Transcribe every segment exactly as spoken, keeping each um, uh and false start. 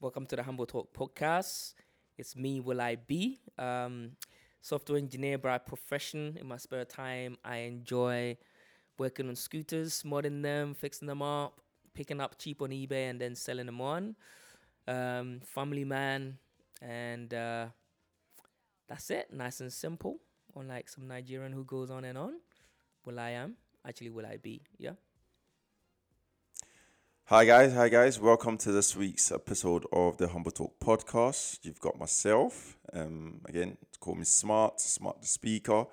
Welcome to the Humble Talk Podcast. It's me, Will I Be, um, software engineer by profession. In my spare time, I enjoy working on scooters, modding them, fixing them up, picking up cheap on eBay and then selling them on. Um, family man, and uh, that's it. Nice and simple. Unlike some Nigerian who goes on and on. Will I am. Actually, Will I Be. Yeah. Hi guys, hi guys. Welcome to this week's episode of the Humble Talk Podcast. You've got myself, um, again, call me Smart, Smart the Speaker.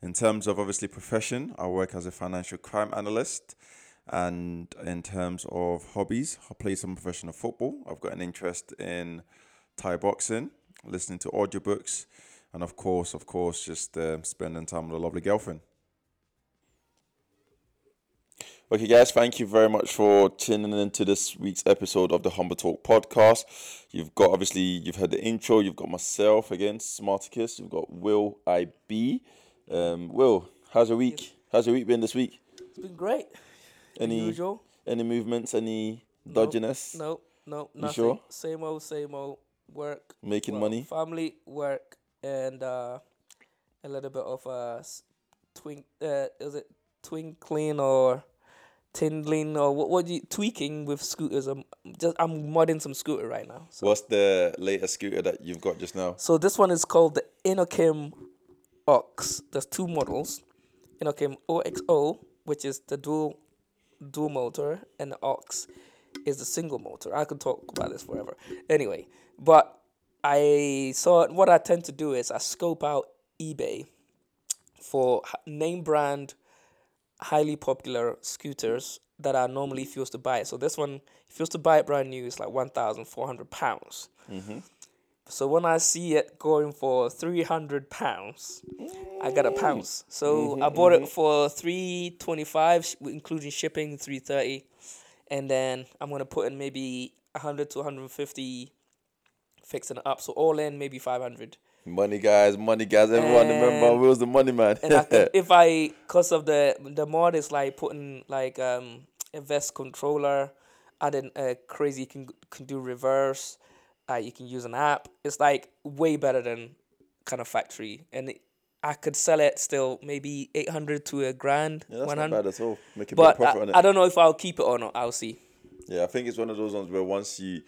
In terms of obviously profession, I work as a financial crime analyst. And in terms of hobbies, I play some professional football. I've got an interest in Thai boxing, listening to audiobooks, and of course, of course, just uh, spending time with a lovely girlfriend. Okay, guys, thank you very much for tuning into this week's episode of the Humble Talk Podcast. You've got, obviously, you've heard the intro. You've got myself, again, Smarticus. You've got Will I Be. Um, Will, how's your week? How's your week been this week? It's been great. Any As usual. Any movements? Any dodginess? No, no, no nothing. Sure? Same old, same old. Work. Making well, money. Family, work, and uh, a little bit of a twink, uh, is it twinkling or... Tindling or what? What do you tweaking with scooters? I'm just I'm modding some scooter right now. So. What's the latest scooter that you've got just now? So this one is called the Inokim O X O. There's two models, Inokim O X O, which is the dual dual motor, and the O X is the single motor. I could talk about this forever. Anyway, but I saw what I tend to do is I scope out eBay for name brand. Highly popular scooters that I normally refuse to buy. So this one, if you used to buy it brand new, it's like one thousand four hundred pounds. Mm-hmm. So when I see it going for three hundred pounds, I got a pounce. So mm-hmm, I bought mm-hmm. it for three twenty-five, including shipping, three thirty. And then I'm going to put in maybe one hundred to one hundred fifty, fixing it up. So all in, maybe five hundred. Money guys, money guys, everyone and, remember Will's the money man. And I think if I, because of the the mod is like putting like um a vest controller, adding a uh, crazy, you can, can do reverse, uh, you can use an app. It's like way better than kind of factory. And it, I could sell it still maybe eight hundred to a grand. Yeah, that's one hundred. Not bad at all. Make a but big profit I, on it. I don't know if I'll keep it or not. I'll see. Yeah, I think it's one of those ones where once you...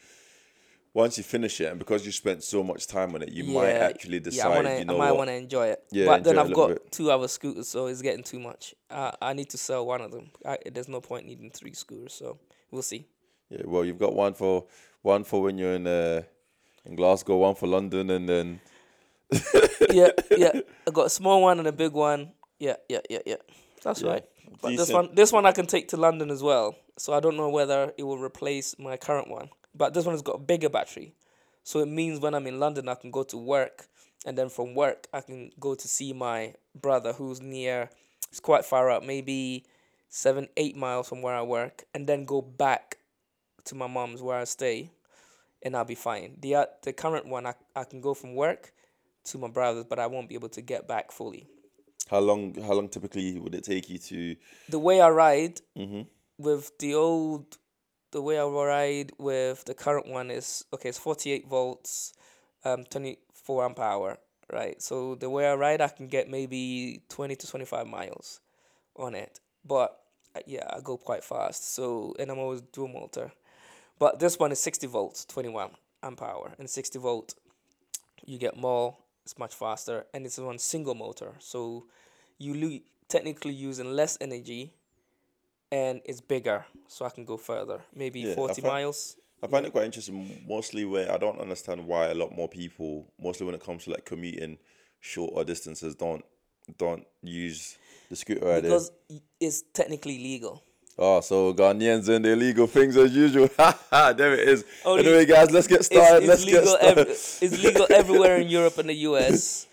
Once you finish it, and because you spent so much time on it, you yeah, might actually decide, yeah, I wanna, you know I might want to enjoy it. Yeah, but then I've got two other scooters, so it's getting too much. Uh, I need to sell one of them. I, there's no point needing three scooters, so we'll see. Yeah, well, you've got one for one for when you're in uh, in Glasgow, one for London, and then... yeah, yeah. I got a small one and a big one. Yeah, yeah, yeah, yeah. That's yeah. right. But Decent. this one, this one I can take to London as well, so I don't know whether it will replace my current one. But this one has got a bigger battery. So it means when I'm in London, I can go to work. And then from work, I can go to see my brother who's near, it's quite far out, maybe seven, eight miles from where I work. And then go back to my mum's where I stay. And I'll be fine. The uh, the current one, I, I can go from work to my brother's, but I won't be able to get back fully. How long, how long typically would it take you to... The way I ride mm-hmm. with the old... The way I ride with the current one is, okay, it's forty-eight volts, um, twenty-four amp hour, right? So the way I ride, I can get maybe twenty to twenty-five miles on it. But, yeah, I go quite fast. So, and I'm always dual motor. But this one is sixty volts, twenty-one amp hour. And sixty volt, you get more, it's much faster. And it's on single motor. So you lo- technically using less energy. And it's bigger, so I can go further. Maybe yeah, forty I find, miles. I find yeah. it quite interesting, mostly where I don't understand why a lot more people, mostly when it comes to like commuting shorter distances, don't don't use the scooter idea. Because it's technically legal. Oh, so Ghanaians and the illegal things as usual. There it is. Only anyway, guys, let's get started. It's, it's let's legal get started. Ev- it's legal everywhere in Europe and the U S.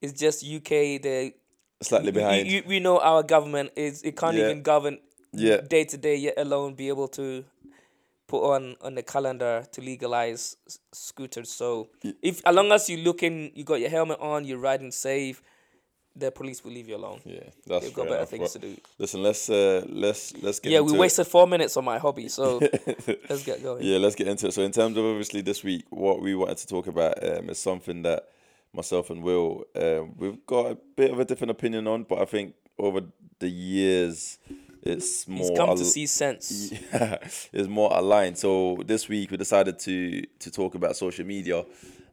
It's just U K. The slightly behind. You, you, we know our government is it can't yeah. even govern. Yeah, day to day, yet alone be able to put on on the calendar to legalize s- scooters. So, yeah. if as long as you're looking, you got your helmet on, you're riding safe, the police will leave you alone. Yeah, that's They've got better enough. things but to do. Listen, let's uh, let's let's get. Yeah, into we wasted it. four minutes on my hobby, so let's get going. Yeah, let's get into it. So, in terms of obviously this week, what we wanted to talk about um, is something that myself and Will uh, we've got a bit of a different opinion on, but I think over the years it's more. He's come al- to see sense. Yeah, it's more aligned. So this week we decided to to talk about social media.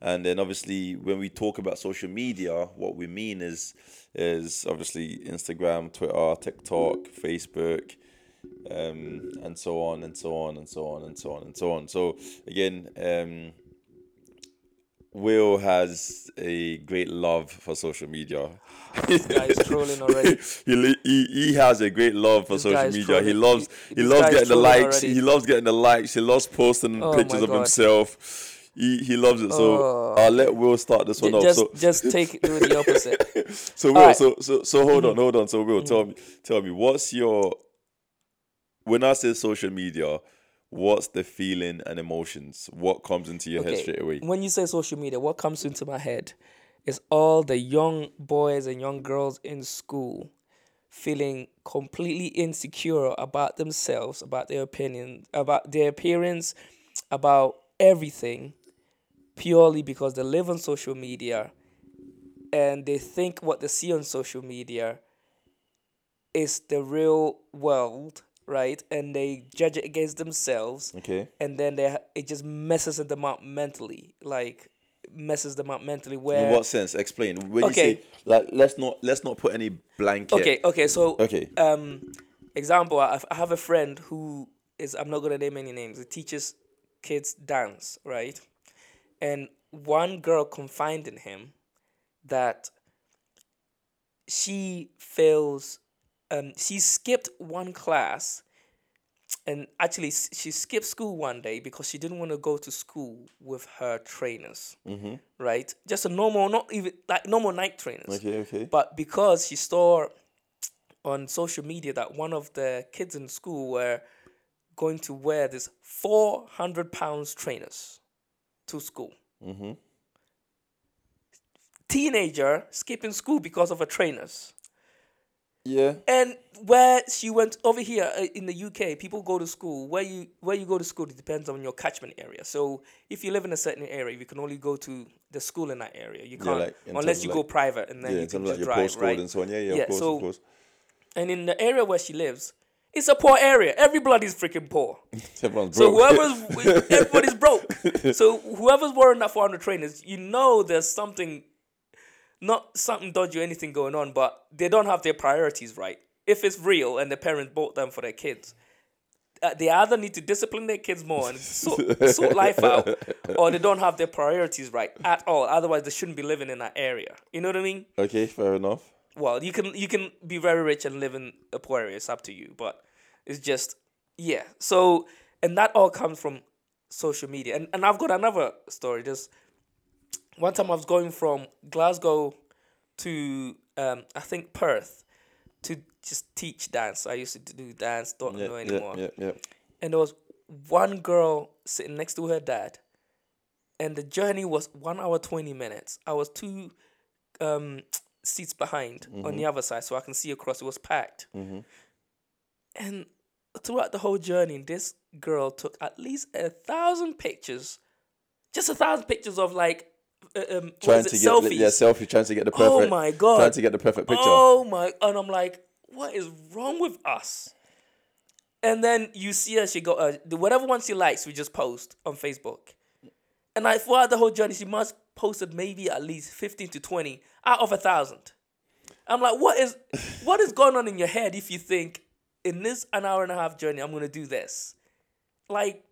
And then obviously when we talk about social media, what we mean is is obviously Instagram, Twitter, TikTok, Facebook, um, and so on and so on and so on and so on and so on. So again, um, Will has a great love for social media. This guy is trolling already. he, he he has a great love for this social media. Trolling. He loves he this loves getting the likes. Already. He loves getting the likes. He loves posting oh pictures of himself. He he loves it, so oh. I'll let Will start this one just, off. So just take it to the opposite. so Will, right. so so so hold on, hold on. So Will, tell me, tell me, what's your? When I say social media, what's the feeling and emotions? What comes into your okay. head straight away? When you say social media, what comes into my head is all the young boys and young girls in school feeling completely insecure about themselves, about their opinion, about their appearance, about everything. Purely because they live on social media and they think what they see on social media is the real world, right? And they judge it against themselves. Okay. And then they it just messes them up mentally, like messes them up mentally. Where in what sense? Explain. When okay. you say, like, let's not let's not put any blanket. Okay. Okay. So. Okay. Um, example. I have a friend who is. I'm not gonna name any names. He teaches kids dance, right? And one girl confided in him that she fails, um, she skipped one class, and actually she skipped school one day because she didn't want to go to school with her trainers, mm-hmm. right? Just a normal, not even like normal night trainers. Okay, okay. But because she saw on social media that one of the kids in school were going to wear this four hundred pounds trainers to school. Mm-hmm. Teenager skipping school because of her trainers. Yeah. And where she went over here in the U K, people go to school. Where you where you go to school, it depends on your catchment area. So if you live in a certain area, you can only go to the school in that area. You can't yeah, like, unless you like, go private and then yeah, you can just like drive, right? And so on. Yeah, yeah, yeah, of course, so, of course. And in the area where she lives, it's a poor area. Everybody's freaking poor. Everyone's so broke. Whoever's, everybody's broke. So whoever's wearing that four hundred trainers, you know there's something, not something dodgy or anything going on, but they don't have their priorities right. If it's real and the parents bought them for their kids, uh, they either need to discipline their kids more and sort, sort life out, or they don't have their priorities right at all. Otherwise, they shouldn't be living in that area. You know what I mean? Okay, fair enough. Well, you can you can be very rich and live in a poor area. It's up to you, but it's just, yeah. So, and that all comes from social media. And and I've got another story. Just one time I was going from Glasgow to, um, I think, Perth to just teach dance. I used to do dance, don't yeah, know anymore. Yeah, yeah, yeah. And there was one girl sitting next to her dad, and the journey was one hour, twenty minutes. I was two... Um, seats behind mm-hmm. on the other side so I can see across. It was packed. Mm-hmm. And throughout the whole journey, this girl took at least a thousand pictures, just a thousand pictures of like, um, trying to it, get, selfies. Yeah, selfie, trying to get the perfect, oh my God. Trying to get the perfect picture. Oh my, and I'm like, what is wrong with us? And then you see her, she go, uh, whatever one she likes, we just post on Facebook. And I throughout the whole journey, she must posted maybe at least fifteen to twenty out of a thousand. I'm like, what is what is going on in your head if you think in this an hour and a half journey I'm gonna do this? Like,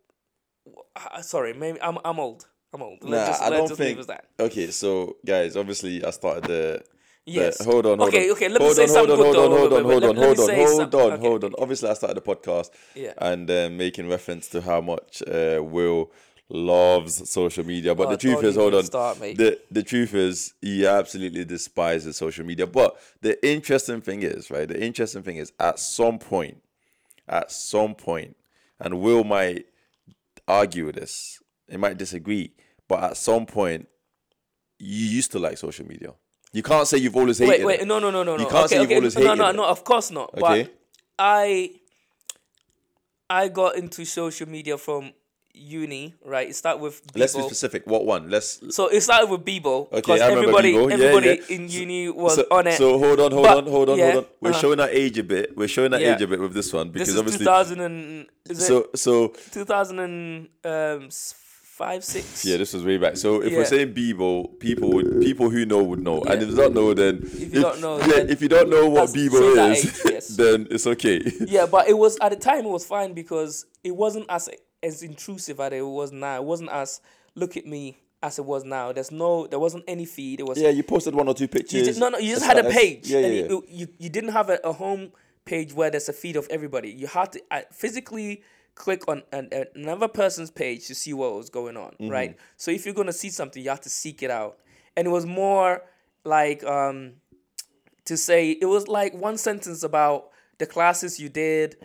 uh, sorry, maybe I'm I'm old. I'm old. Nah, let's just, I let's don't just think. Leave us that. Okay, so guys, obviously I started the. Yes. The, hold on. Hold okay. On. Okay. Let hold me on, say hold something. Hold on. Hold on. Hold on. Hold on. Hold on. Hold on. Obviously, I started the podcast. Yeah. And uh, making reference to how much uh, Will loves social media, but oh, the truth is, hold on. Start, the the truth is, he absolutely despises social media. But the interesting thing is, right? The interesting thing is, at some point, at some point, and Will might argue with this. He might disagree, but at some point, you used to like social media. You can't say you've always hated. Wait, wait, no, no, no, no, no. You can't okay, say you've okay. always hated. No, no, no, of course not. Okay. But I, I got into social media from uni, right? It started with Bebo. Let's be specific. What one? Let's. So it started with Bebo. Okay, because I remember everybody, Bebo. Everybody yeah, yeah. in uni was so, on it. So hold on, hold but, on, hold on, yeah, hold on. We're uh-huh. showing our age a bit. We're showing our yeah. age a bit with this one because this is obviously. two thousand and. Is so it so. two thousand and five Five, six. Yeah, this was way back. So if yeah. we're saying Bebo, people would, people who know would know, yeah. and if you don't know, then if you if, don't know, yeah, if you don't know what Bebo is, age, yes. then it's okay. Yeah, but it was at the time it was fine because it wasn't as as intrusive as it was now. It wasn't as look at me as it was now. There's no, there wasn't any feed. It was yeah. You posted one or two pictures. You just, no, no, you just had a page. Yeah, yeah, and yeah. You, you you didn't have a, a home page where there's a feed of everybody. You had to uh, physically. click on an, another person's page to see what was going on, mm-hmm. right? So if you're going to see something, you have to seek it out. And it was more like um, to say, it was like one sentence about the classes you did,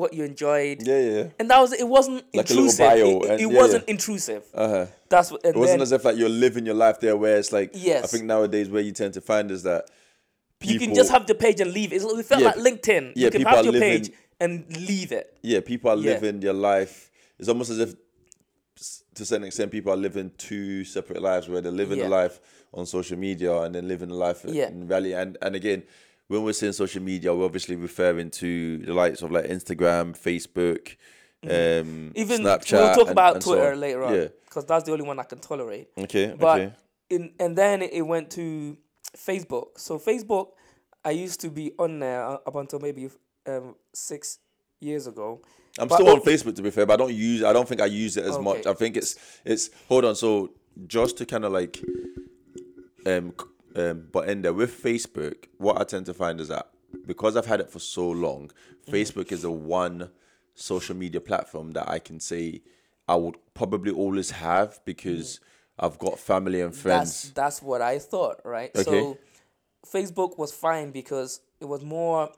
what you enjoyed. Yeah, yeah. And that was, it wasn't like intrusive. Like a little bio. It, it, it yeah, wasn't yeah. intrusive. Uh-huh. That's what, and it wasn't then, as if like you're living your life there where it's like, yes. I think nowadays where you tend to find is that people, you can just have the page and leave. It It felt yeah, like LinkedIn. Yeah, you can have your living, page and leave it. Yeah, people are living yeah. their life. It's almost as if, to a certain extent, people are living two separate lives where they're living yeah. the life on social media and then living the life yeah. in reality. And and again, when we're saying social media, we're obviously referring to the likes of like Instagram, Facebook, mm-hmm. um, even Snapchat. We'll talk about and, Twitter and so on. Later on because yeah. that's the only one I can tolerate. Okay, but okay. In, and then it went to Facebook. So Facebook, I used to be on there up until maybe... Um, six years ago. I'm but still on Facebook to be fair, but I don't use. I don't think I use it as okay. much. I think it's it's. Hold on. So just to kind of like, um, um, but in there with Facebook, what I tend to find is that because I've had it for so long, mm-hmm. Facebook is the one social media platform that I can say I would probably always have because mm-hmm. I've got family and friends. That's, that's what I thought, right? Okay. So Facebook was fine because it was more.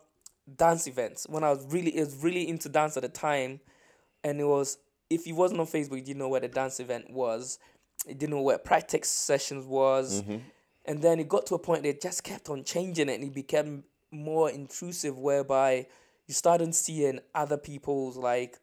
Dance events when I was really it was really into dance at the time, and it was if you wasn't on Facebook, you didn't know where the dance event was, you didn't know where practice sessions was, mm-hmm. and then it got to a point they just kept on changing it, and it became more intrusive, whereby you started seeing other people's like.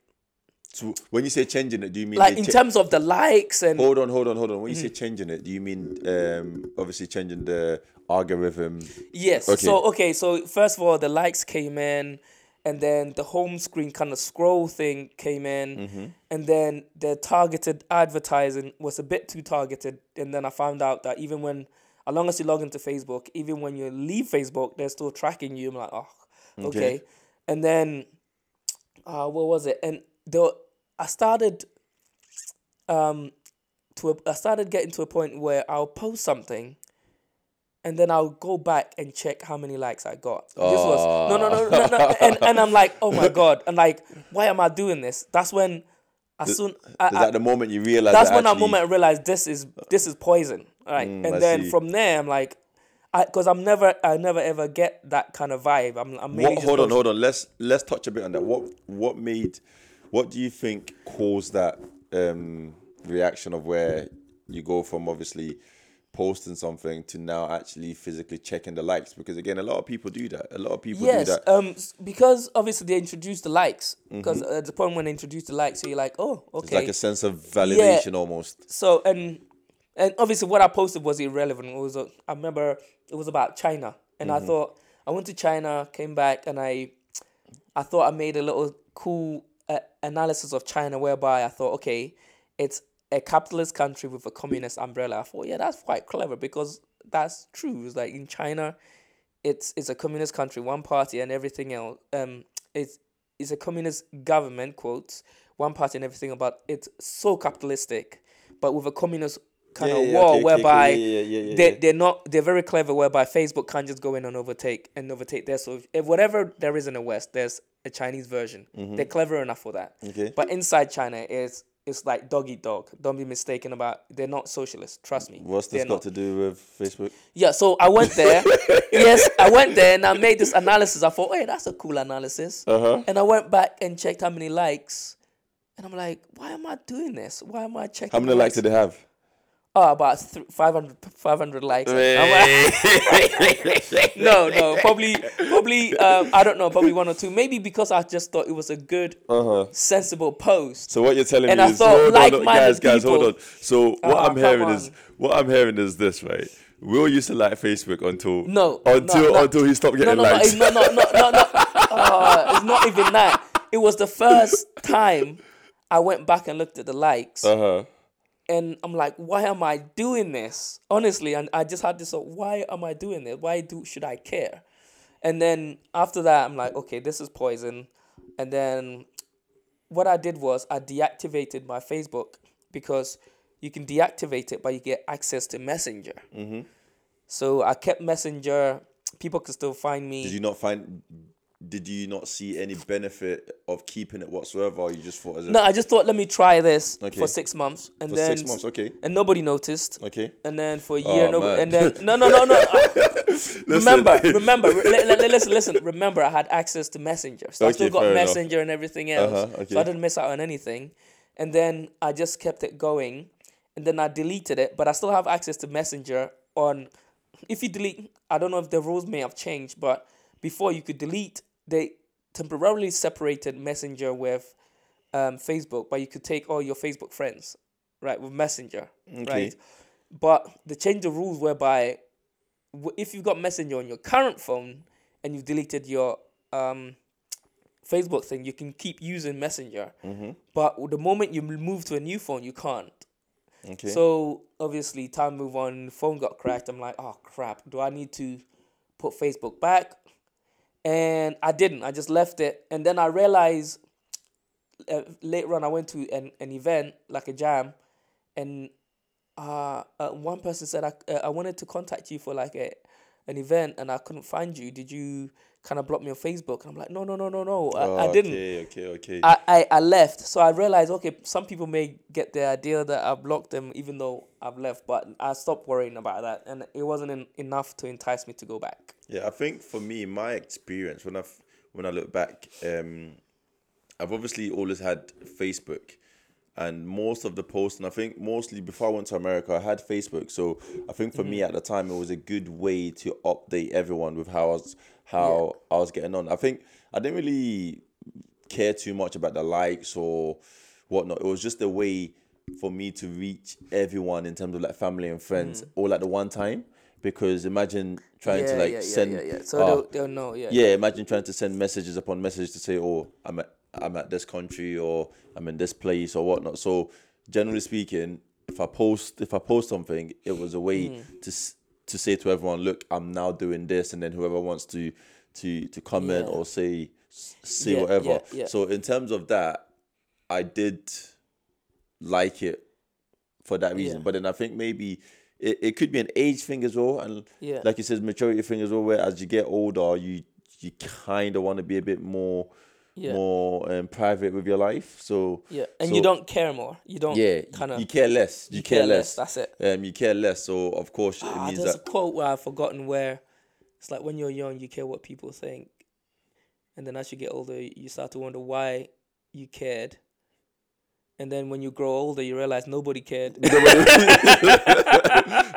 So when you say changing it, do you mean like in cha- terms of the likes and? Hold on, hold on, hold on. When you mm-hmm. say changing it, do you mean um obviously changing the algorithm? Yes. Okay. So okay. So first of all, the likes came in, and then the home screen kind of scroll thing came in, mm-hmm. and then the targeted advertising was a bit too targeted, and then I found out that even when, as long as you log into Facebook, even when you leave Facebook, they're still tracking you. I'm like, oh, okay, okay. And then, uh, what was it? And Though I started, um, to a, I started getting to a point where I'll post something, and then I'll go back and check how many likes I got. Oh. This was no, no, no, no, no, no. and and I'm like, oh my god, and like, why am I doing this? That's when, as soon, is I, that I, the moment you realize? That's that when actually... I moment I realized this is this is poison, right? Mm, and I then see. From there, I'm like. Because I'm never, I never ever get that kind of vibe. I'm, I'm. What, hold on, hold on. Let's let's touch a bit on that. What what made, what do you think caused that um, reaction of where you go from obviously posting something to now actually physically checking the likes? Because again, a lot of people do that. A lot of people yes, do that. Um, because obviously they introduced the likes. Because mm-hmm. at the point when they introduced the likes, so you're like, oh, okay. It's like a sense of validation yeah. almost. So and. And obviously what I posted was irrelevant. It was, uh, I remember it was about China. And mm-hmm. I thought, I went to China, came back, and I I thought I made a little cool uh, analysis of China whereby I thought, okay, it's a capitalist country with a communist umbrella. I thought, yeah, that's quite clever because that's true. It's like in China, it's it's a communist country, one party and everything else. Um, it's, it's a communist government, quotes, one party and everything, but it's so capitalistic, but with a communist kind yeah, of yeah, war okay, whereby okay, yeah, yeah, yeah, yeah, they, they're not they're very clever whereby Facebook can't just go in and overtake and overtake there. So if, if whatever there is in the West, there's a Chinese version. Mm-hmm. They're clever enough for that. Okay. But inside China it's it's like dog eat dog. Don't be mistaken about they're not socialists, trust me. What's this they're got not. to do with Facebook? Yeah, so I went there. yes, I went there and I made this analysis. I thought, hey, that's a cool analysis. Uh-huh. And I went back and checked how many likes and I'm like, why am I doing this? Why am I checking? How many likes did they have? oh, about five hundred likes. no, no, probably, probably, um, I don't know, probably one or two. Maybe because I just thought it was a good, uh-huh. sensible post. So what you're telling and me I is, thought, like on, guys, guys, people, hold on. So what uh, I'm hearing on. is, what I'm hearing is this, right? We all used to like Facebook until no, until no, until no. he stopped getting no, no, likes. No, no, no, no, no. Uh, it's not even that. It was the first time I went back and looked at the likes, uh-huh. and I'm like, why am I doing this? Honestly, and I just had this thought, why am I doing this? Why do should I care? And then after that, I'm like, okay, this is poison. And then what I did was I deactivated my Facebook because you can deactivate it, but you get access to Messenger. Mm-hmm. So I kept Messenger. People could still find me. Did you not find? Did you not see any benefit of keeping it whatsoever? Or you just thought? As a... No, I just thought, let me try this okay. for six months, and for then six months, okay. And nobody noticed. Okay. And then for a year, oh, nobody, and then no, no, no, no. remember, remember, l- l- listen, listen. Remember, I had access to Messenger, so okay, I still got Messenger enough. and everything else. Uh-huh, okay. So I didn't miss out on anything. And then I just kept it going. And then I deleted it, but I still have access to Messenger on... If you delete... I don't know if the rules may have changed, but before you could delete, they temporarily separated Messenger with um, Facebook, but you could take all your Facebook friends, right, with Messenger, okay. right? But they changed the rules whereby if you've got Messenger on your current phone and you've deleted your... Um, Facebook thing, you can keep using Messenger. Mm-hmm. But the moment you move to a new phone, you can't. Okay. So, obviously, time moved on, phone got cracked. I'm like, oh, crap. Do I need to put Facebook back? And I didn't. I just left it. And then I realized uh, later on, I went to an, an event, like a jam, and uh, uh, one person said, I, uh, I wanted to contact you for like a an event and I couldn't find you. Did you kind of block me on Facebook? And I'm like, no, no, no, no, no. I, oh, I didn't. Okay, okay, okay. I, I, I left. So I realized, okay, some people may get the idea that I blocked them even though I've left, but I stopped worrying about that. And it wasn't in, enough to entice me to go back. Yeah, I think for me, my experience, when I when I look back, um, I've obviously always had Facebook. And most of the posts, and I think mostly before I went to America, I had Facebook. So I think for mm-hmm. me at the time, it was a good way to update everyone with how I was, how yeah. I was getting on. I think I didn't really care too much about the likes or whatnot. It was just a way for me to reach everyone in terms of like family and friends mm-hmm. all at the one time. Because imagine trying yeah, to like yeah, send... Yeah, yeah, yeah. So uh, they'll, they'll know, yeah. Yeah, imagine trying to send messages upon messages to say, oh, I'm at... I'm at this country or I'm in this place or whatnot. So generally speaking, if I post if I post something, it was a way mm. to to say to everyone, look, I'm now doing this, and then whoever wants to to to comment yeah. or say say yeah, whatever. Yeah, yeah. So in terms of that, I did like it for that reason. Yeah. But then I think maybe it, it could be an age thing as well, and yeah. like you said, maturity thing as well, where as you get older, you you kind of want to be a bit more. Yeah. more um, private with your life, so yeah, and so, you don't care more. You don't, yeah, kind of. You care less. You, you care, care less. less. That's it. Um, you care less. So of course, ah, it means there's that. There's a quote where I've forgotten where it's like when you're young, you care what people think, and then as you get older, you start to wonder why you cared, and then when you grow older, you realize nobody cared. Nobody,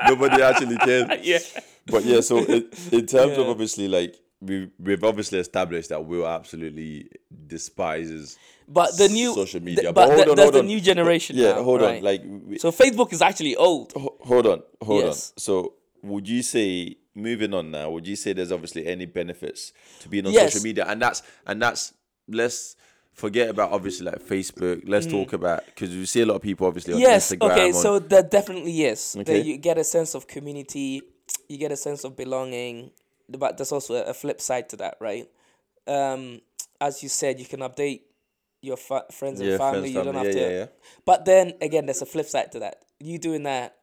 nobody actually cared. Yeah. But yeah, so it, in terms yeah. of obviously like. We we've obviously established that Will absolutely despises but the new social media. The, but, but hold the, on, there's hold on. the new generation. Yeah, now, hold right. on. Like we, so, Facebook is actually old. Ho- hold on, hold yes. on. So, would you say moving on now? Would you say there's obviously any benefits to being on yes. social media? And that's and that's let's forget about obviously like Facebook. Let's mm. talk about because we see a lot of people obviously on yes. Instagram. Yes, okay. On, so there definitely is. Okay. That you get a sense of community. You get a sense of belonging. But there's also a flip side to that, right? Um, as you said, you can update your fa- friends and yeah, family. Friends, you don't family. have yeah, to. Yeah, yeah. But then again, there's a flip side to that. You doing that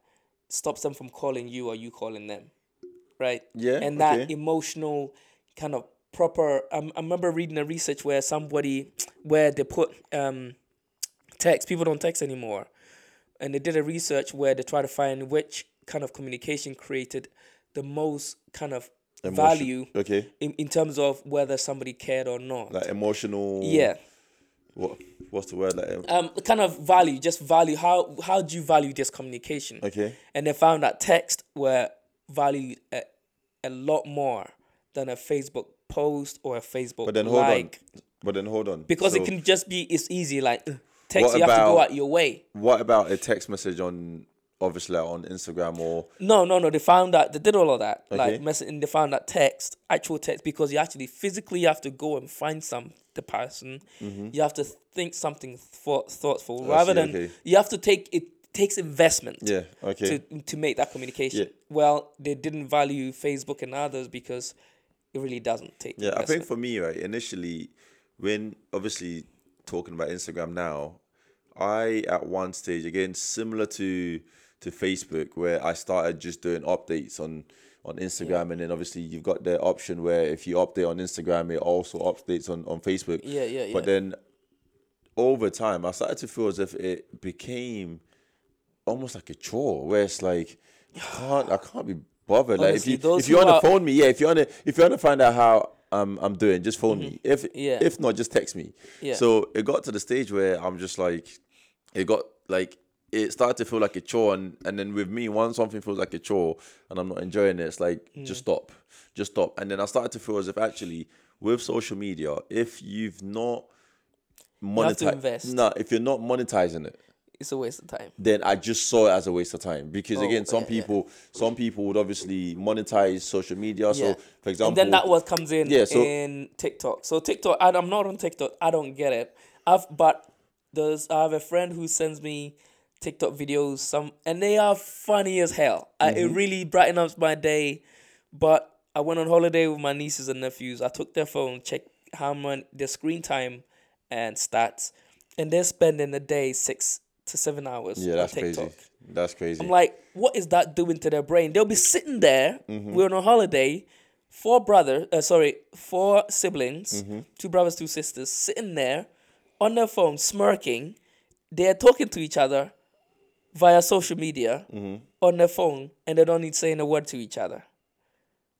stops them from calling you or you calling them, right? Yeah. And that okay. emotional kind of proper. Um, I remember reading a research where somebody where they put um, text. People don't text anymore, and they did a research where they try to find which kind of communication created the most kind of Emotion. value okay. in, in terms of whether somebody cared or not. Like emotional... Yeah. What? What's the word? Like, um, kind of value, just value. How how do you value this communication? Okay. And they found that text were valued a, a lot more than a Facebook post or a Facebook but then hold like. On. But then hold on. Because so, it can just be, it's easy, like text, you about, have to go out your way. What about a text message on, obviously like on Instagram or? No, no, no. They found that, they did all of that. Okay. Like messaging, they found that text, actual text, because you actually physically have to go and find some the person. Mm-hmm. You have to think something thought, thoughtful oh, rather see, than, okay. you have to take, it takes investment yeah, okay. to, to make that communication. Yeah. Well, they didn't value Facebook and others because it really doesn't take Yeah, investment. I think for me, right, initially, when obviously talking about Instagram now, I at one stage, again, similar to to Facebook, where I started just doing updates on, on Instagram. Yeah. And then obviously you've got the option where if you update on Instagram, it also updates on, on Facebook. Yeah, yeah, yeah. But then over time, I started to feel as if it became almost like a chore where it's like, I can't, I can't be bothered. Honestly, like if, you, if you're on the phone me, yeah, if you're on the, if you're on to find out how Um, I'm doing, just phone mm-hmm. me. If yeah. if not, just text me. Yeah. So it got to the stage where I'm just like, it got like, it started to feel like a chore. And, and then with me, once something feels like a chore and I'm not enjoying it, it's like, mm. just stop, just stop. And then I started to feel as if actually with social media, if you've not monetized, no, nah, if you're not monetizing it, it's a waste of time. Then I just saw it as a waste of time because oh, again, some yeah, people, yeah. some people would obviously monetize social media. So, yeah. for example, and then that word comes in yeah, so, in TikTok. So TikTok, I, I'm not on TikTok. I don't get it. I've but there's I have a friend who sends me TikTok videos. Some and they are funny as hell. Mm-hmm. I, it really brightens up my day. But I went on holiday with my nieces and nephews. I took their phone, checked how much their screen time and stats, and they're spending a day six. to seven hours yeah, that's on TikTok. Crazy. That's crazy. I'm like, what is that doing to their brain? They'll be sitting there. Mm-hmm. We're on a holiday. Four brothers, uh, sorry, four siblings, mm-hmm. two brothers, two sisters, sitting there on their phone, smirking. They're talking to each other via social media mm-hmm. on their phone, and they don't need saying a word to each other.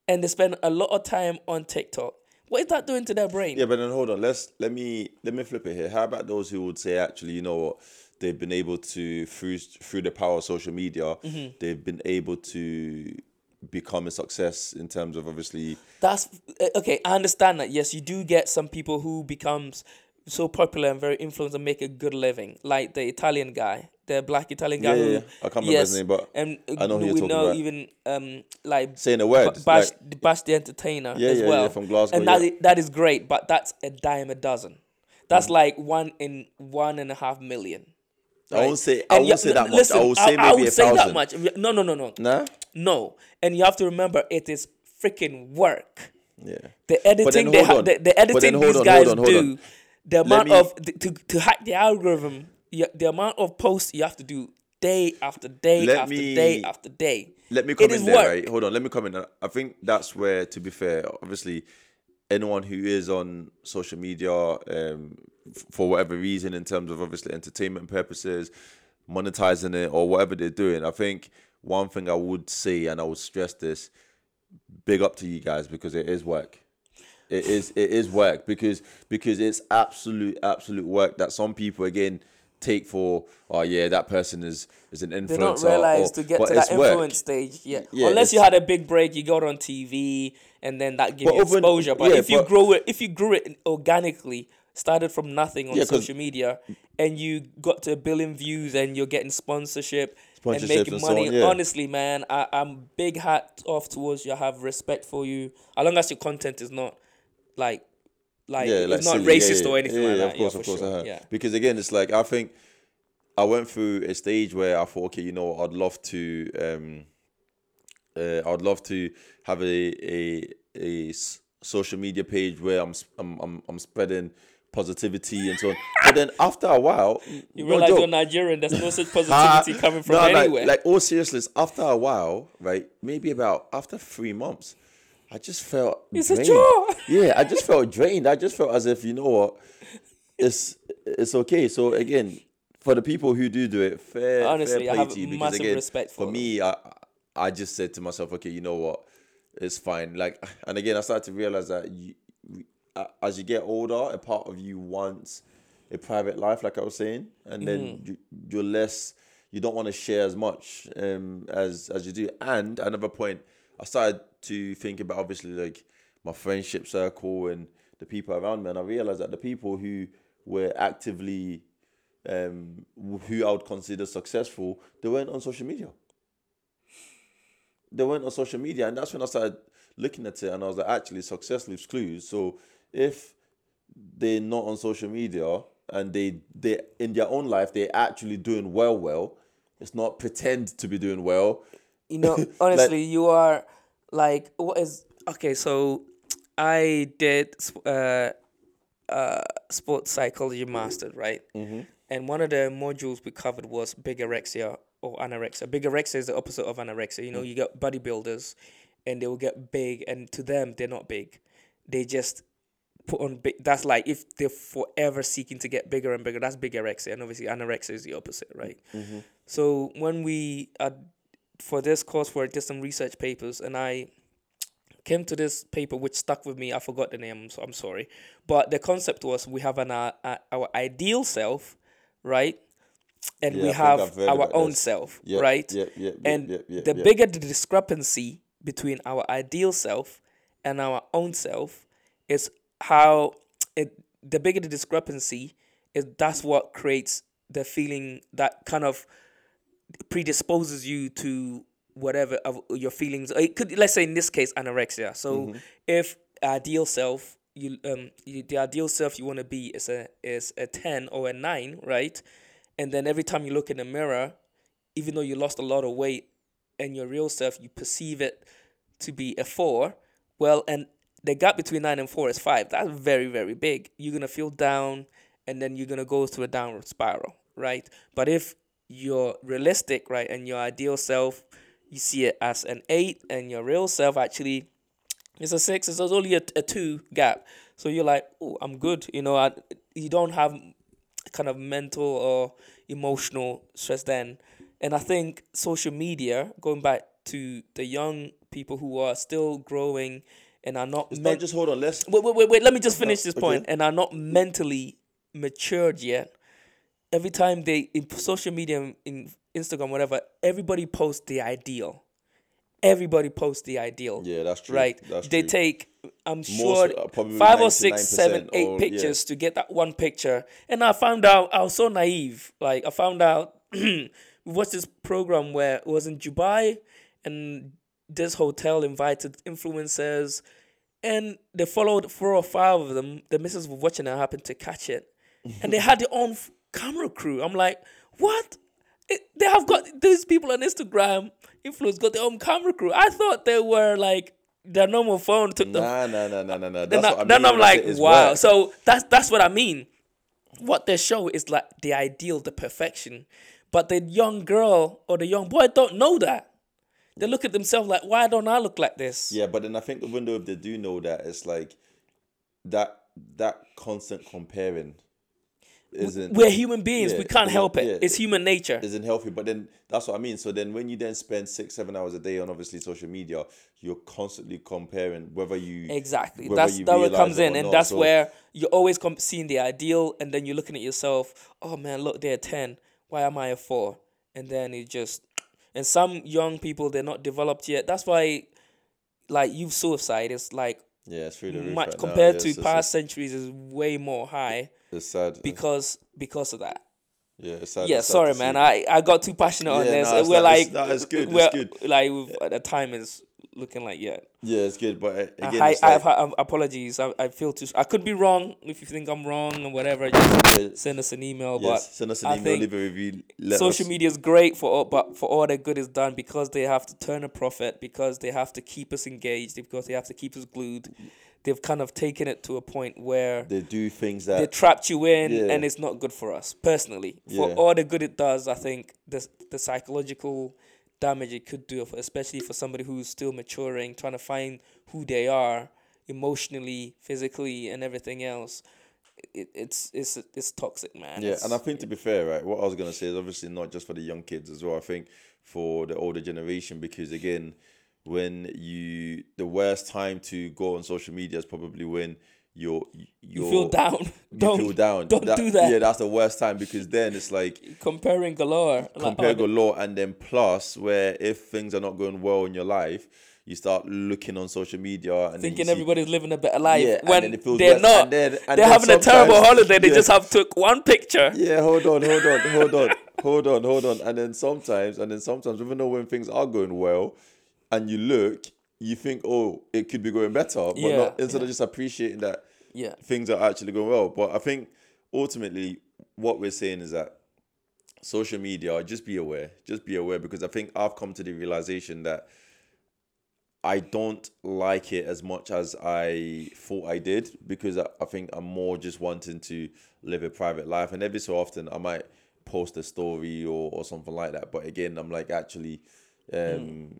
And they spend a lot of time on TikTok. What is that doing to their brain? Yeah, but then hold on. Let's let me let me flip it here. How about those who would say, actually, you know what? They've been able to, through through the power of social media, mm-hmm. they've been able to become a success in terms of obviously... That's... Okay, I understand that. Yes, you do get some people who becomes so popular and very influenced and make a good living. Like the Italian guy, the black Italian guy yeah, who... Yeah, yeah. I can't remember yes, his name, but and I know who you're talking know about. Even, um, like... Saying a word. B- bash, like, bash the Entertainer yeah, as yeah, well. Yeah, from Glasgow. And that, yeah. is, that is great, but that's a dime a dozen. That's mm-hmm. like one in one and a half million. Right? I won't say. I and won't you, say that listen, much. I will say maybe I would a say thousand. That much. No, no, no, no. Nah? No. And you have to remember, it is freaking work. Yeah. The editing, they ha- the, the editing these on, guys hold on, hold do, on. the amount me... of the, to to hack the algorithm, you, the amount of posts you have to do day after day let after me, day after day. Let me come it in there. Right? Hold on. Let me come in. I think that's where, to be fair, obviously, anyone who is on social media, um. for whatever reason, in terms of obviously entertainment purposes, monetizing it or whatever they're doing, I think one thing I would say, and I would stress this, big up to you guys, because it is work. It is it is work because because it's absolute absolute work that some people again take for oh yeah that person is is an influencer. They don't realize or, to get to that influence work. Stage. Yeah, yeah unless you had a big break, you got on T V, and then that gives you exposure. But yeah, if you but, grow it, if you grew it organically. Started from nothing on yeah, social media, and you got to a billion views, and you're getting sponsorship and making and money. So on, yeah. Honestly, man, I, I'm big hat off towards you. I have respect for you. As long as your content is not like, like, yeah, like it's not silly. Racist yeah, yeah. or anything yeah, like yeah, that. Of course, yeah, of course. Sure. Uh-huh. Yeah. Because again, it's like, I think I went through a stage where I thought, okay, you know, I'd love to, um, uh, I'd love to have a a a social media page where I'm I'm I'm, I'm spreading. Positivity and so on, but then after a while, you no realize joke. You're Nigerian. There's no such positivity uh, coming from no, anywhere. Like, like all seriousness, after a while, right? Maybe about after three months, I just felt it's drained. A chore. Yeah, I just felt drained. I just felt as if you know what, it's it's okay. So again, for the people who do do it, fair, honestly, fair play I have to you because again, respect for, for me, I I just said to myself, okay, you know what, it's fine. Like, and again, I started to realize that you. As you get older, a part of you wants a private life, like I was saying, and then mm. you, you're less, you don't want to share as much um, as as you do. And another point, I started to think about obviously like my friendship circle and the people around me, and I realized that the people who were actively, um, who I would consider successful, they weren't on social media. They weren't on social media, and that's when I started looking at it, and I was like, actually, success leaves clues. So if they're not on social media and they they in their own life they're actually doing well, well, it's not pretend to be doing well. You know, honestly, like, you are like, what is okay? So I did uh, uh, sports psychology master, right? Mm-hmm. And one of the modules we covered was bigorexia or anorexia. Bigorexia is the opposite of anorexia. You know, you got bodybuilders, and they will get big, and to them, they're not big. They just put on big. That's like if they're forever seeking to get bigger and bigger. That's bigorexia, and obviously anorexia is the opposite, right? Mm-hmm. So when we are for this course, where I did some research papers, and I came to this paper which stuck with me. I forgot the name, so I'm sorry. But the concept was we have an uh, uh, our ideal self, right? And yeah, we I have our own this. self, yep, right? Yep, yep, yep, and yep, yep, the yep. bigger the discrepancy between our ideal self and our own self is how it, the bigger the discrepancy is, that's what creates the feeling that kind of predisposes you to whatever of your feelings. It could, let's say in this case, anorexia. So mm-hmm. if ideal self, you um you, the ideal self you want to be is a is a ten or a nine, right? And then every time you look in the mirror, even though you lost a lot of weight, and your real self, you perceive it to be a four. Well, and the gap between nine and four is five. That's very, very big. You're going to feel down, and then you're going to go through a downward spiral, right? But if you're realistic, right, and your ideal self, you see it as an eight, and your real self actually is a six. It's only a, a two gap. So you're like, oh, I'm good. You know, I, you don't have kind of mental or emotional stress then. And I think social media, going back to the young people who are still growing and are not... It's men- not just, hold on, let's... Wait, wait, wait, wait, let me just finish no, this point. Okay. And are not mentally matured yet. Every time they... In social media, in Instagram, whatever, everybody posts the ideal. Everybody posts the ideal. Yeah, that's true. Right? That's they true. take, I'm sure, Most, five or six, seven, eight or, pictures yeah. to get that one picture. And I found out... I was so naive. Like, I found out... We watched this program where it was in Dubai, and this hotel invited influencers, and they followed four or five of them. The missus were watching and happened to catch it, and they had their own f- camera crew. I'm like, what? It, they have got these people on Instagram, influencers got their own camera crew. I thought they were like their normal phone took them. Nah, nah, nah, nah, nah, nah. That's not, what I mean. Then I'm like, wow. Work. So that's that's what I mean. What they show is like the ideal, the perfection. But the young girl or the young boy don't know that. They look at themselves like, why don't I look like this? Yeah, but then I think even though if they do know that, it's like that that constant comparing isn't... We're human beings. Yeah, we can't help it. Yeah, it's human nature. Isn't healthy. But then that's what I mean. So then when you then spend six, seven hours a day on obviously social media, you're constantly comparing whether you... Exactly. Whether that's you that where it comes in. And not. that's so, where you're always comp- seeing the ideal, and then you're looking at yourself, oh man, look, they're ten. Why am I a four? And then it just... And some young people, they're not developed yet. That's why, like, youth suicide is, like... Yeah, it's through the roof much right compared now. Yeah, to past a, centuries is way more high. It's sad. Because because of that. Yeah, it's sad. Yeah, it's sorry, sad man. I, I got too passionate yeah, on this. No, we're not, like... That is good. It's good. Like, yeah. The time is looking like, yeah. Yeah, it's good, but again, I, it's I, like, I, I, apologies. I, I feel too... I could be wrong. If you think I'm wrong or whatever, just yeah. send us an email. Yes, but send us an I email, leave a review. Social us. media is great for all, but for all the good is done, because they have to turn a profit, because they have to keep us engaged, because they have to keep us glued. They've kind of taken it to a point where... They do things that... They trapped you in, yeah. and it's not good for us, personally. For yeah. all the good it does, I think the the psychological... damage it could do, especially for somebody who's still maturing, trying to find who they are emotionally, physically, and everything else. It, it's it's it's toxic, man. Yeah, it's, and I think yeah. to be fair, right, what I was gonna say is obviously not just for the young kids as well. I think for the older generation, because again, when you the worst time to go on social media is probably when you're, you're you feel down. You don't, feel down. Don't that, do that. Yeah, that's the worst time, because then it's like comparing galore. Compare like, oh, galore, and then plus where if things are not going well in your life, you start looking on social media and thinking see, everybody's living a better life yeah, when and it feels they're worse. Not. And then, and they're having a terrible holiday. Yeah. They just have took one picture. Yeah, hold on, hold on, hold on, hold on, hold on. And then sometimes, and then sometimes, even though when things are going well, and you look, you think, oh, it could be going better, but yeah, not, instead yeah. of just appreciating that yeah. things are actually going well. But I think ultimately, what we're saying is that social media, just be aware, just be aware, because I think I've come to the realization that I don't like it as much as I thought I did, because I, I think I'm more just wanting to live a private life. And every so often I might post a story or, or something like that. But again, I'm like, actually, um, mm.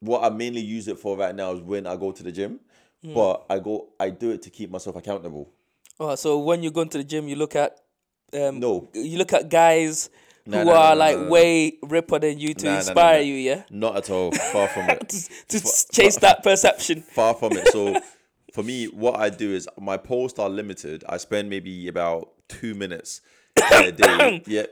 what I mainly use it for right now is when I go to the gym. Mm. But I go, I do it to keep myself accountable. Oh, so when you're going to the gym, you look at, um, no, you look at guys. Nah, who nah, are nah, like nah, nah, way ripper than you to nah, inspire nah, nah, nah. you, yeah? Not at all. Far from it. to far, chase far, that perception. Far from it. So for me, what I do is my posts are limited. I spend maybe about two minutes a day. yeah,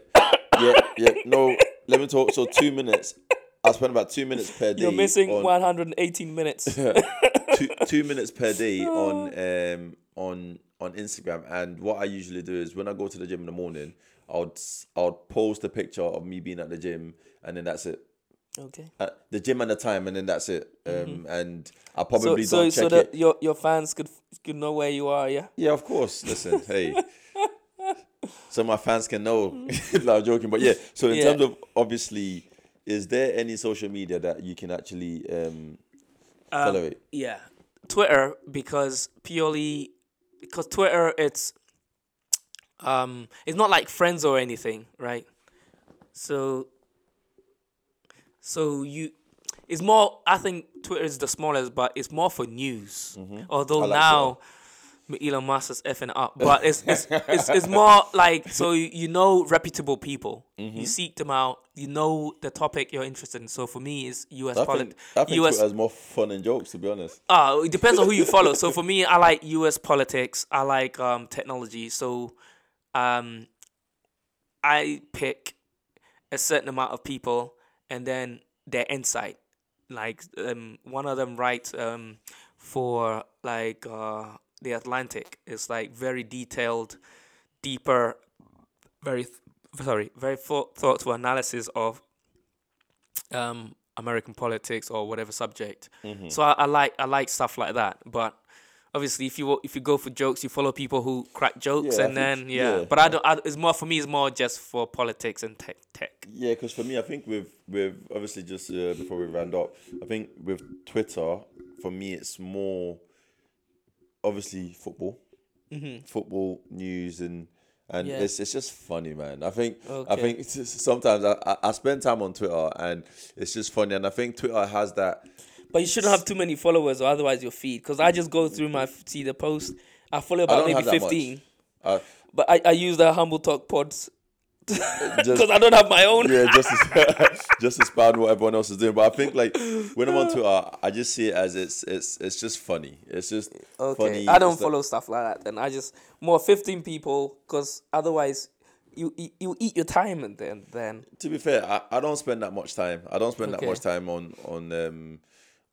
yeah, yeah. No, let me talk. So two minutes. I spend about two minutes per day. You're missing on, one hundred eighteen minutes. two, two minutes per day on um on on Instagram. And what I usually do is when I go to the gym in the morning, I'll I'll post a picture of me being at the gym, and then that's it. Okay. Uh, the gym and the time, and then that's it. Um, mm-hmm. And I probably so, don't so, check so that it. Your your fans could could know where you are, yeah. Yeah, of course. Listen, hey. So my fans can know. No, I'm joking, but yeah. So in yeah. terms of obviously, is there any social media that you can actually um, um follow? Yeah, Twitter, because purely because Twitter it's. Um, it's not like friends or anything, right? So, so you, it's more. I think Twitter is the smallest, but it's more for news. Mm-hmm. Although like now, that. Elon Musk is effing up, but it's it's, it's it's more like so you know reputable people. Mm-hmm. You seek them out. You know the topic you're interested in. So for me, it's U S politics. I think Twitter has more fun and jokes, to be honest. Oh, uh, it depends on who you follow. So for me, I like U S politics. I like um technology. So. Um, I pick a certain amount of people and then their insight. Like um, one of them writes um, for like uh, The Atlantic. It's like very detailed, deeper, very th- sorry, very thought- thoughtful analysis of um, American politics or whatever subject. Mm-hmm. So I, I like I like stuff like that, but. Obviously, if you if you go for jokes, you follow people who crack jokes, yeah, and then think, yeah. yeah. But I don't. I, it's more for me. It's more just for politics and tech. Tech. Yeah, because for me, I think with with obviously just uh, before we round up, I think with Twitter, for me, it's more obviously football, mm-hmm. football news, and and yeah. it's it's just funny, man. I think okay. I think it's just, sometimes I I spend time on Twitter and it's just funny, and I think Twitter has that. But you shouldn't have too many followers, or otherwise you'll feed. Because I just go through my see the post. I follow about I maybe fifteen. Uh, but I, I use the Humble Talk pods because I don't have my own. Yeah, just to, just to span what everyone else is doing. But I think like when I'm on Twitter, I just see it as it's it's it's just funny. It's just okay. funny. I don't it's follow like, stuff like that. Then I just more fifteen people because otherwise. You, you you eat your time and then then. To be fair, I, I don't spend that much time. I don't spend okay. that much time on on um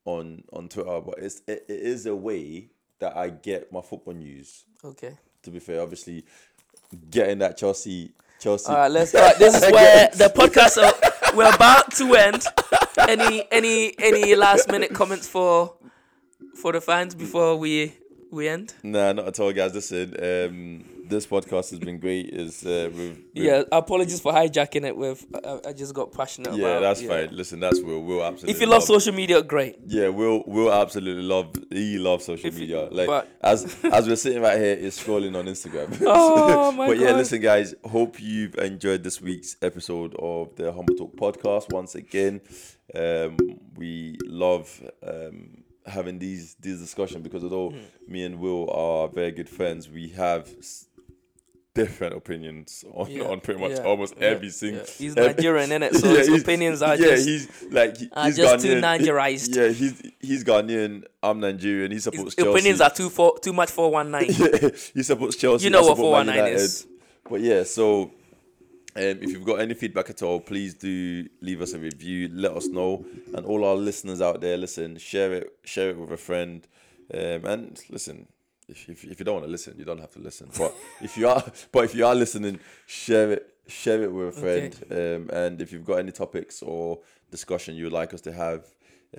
on on Twitter, but it's it, it is a way that I get my football news. Okay. To be fair, obviously, getting that Chelsea Chelsea. All right, let's start. This is where the podcast are, we're about to end. Any any any last minute comments for for the fans before we we end? Nah, not at all, guys. Listen, um. This podcast has been great. Is uh, we've, we've, yeah. Apologies for hijacking it. With I, I just got passionate. Yeah, about, that's yeah. fine. Listen, that's Will. Will absolutely. If you love, love social media, great. Yeah, Will. Will absolutely love. He loves social if media. You, like but, as as we're sitting right here, is scrolling on Instagram. Oh my But yeah, God. Listen, guys. Hope you've enjoyed this week's episode of the Humble Talk podcast. Once again, um, we love. Um, having these these discussions because although mm. me and Will are very good friends, we have different opinions on, yeah, on pretty much yeah, almost yeah, every single. Yeah. He's every, Nigerian, innit? So yeah, his opinions are yeah, just. Yeah, he's like he, he's just Ghanaian, too Nigerized. He, yeah, he's he's Ghanaian. I'm Nigerian. He supports his Chelsea. Opinions are too for, too much four one nine. Yeah, he supports Chelsea. You know I what four one nine is. But yeah, so um, if you've got any feedback at all, please do leave us a review. Let us know, and all our listeners out there, listen, share it, share it with a friend, um, and listen. If, if if you don't want to listen, you don't have to listen. But if you are, but if you are listening, share it, share it with a friend. Okay. Um, and if you've got any topics or discussion you would like us to have,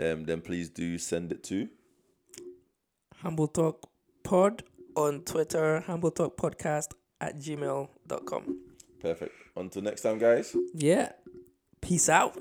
um, then please do send it to Humble Talk Pod on Twitter, Humble Talk Podcast at gmail dot com. Perfect. Until next time, guys. Yeah. Peace out.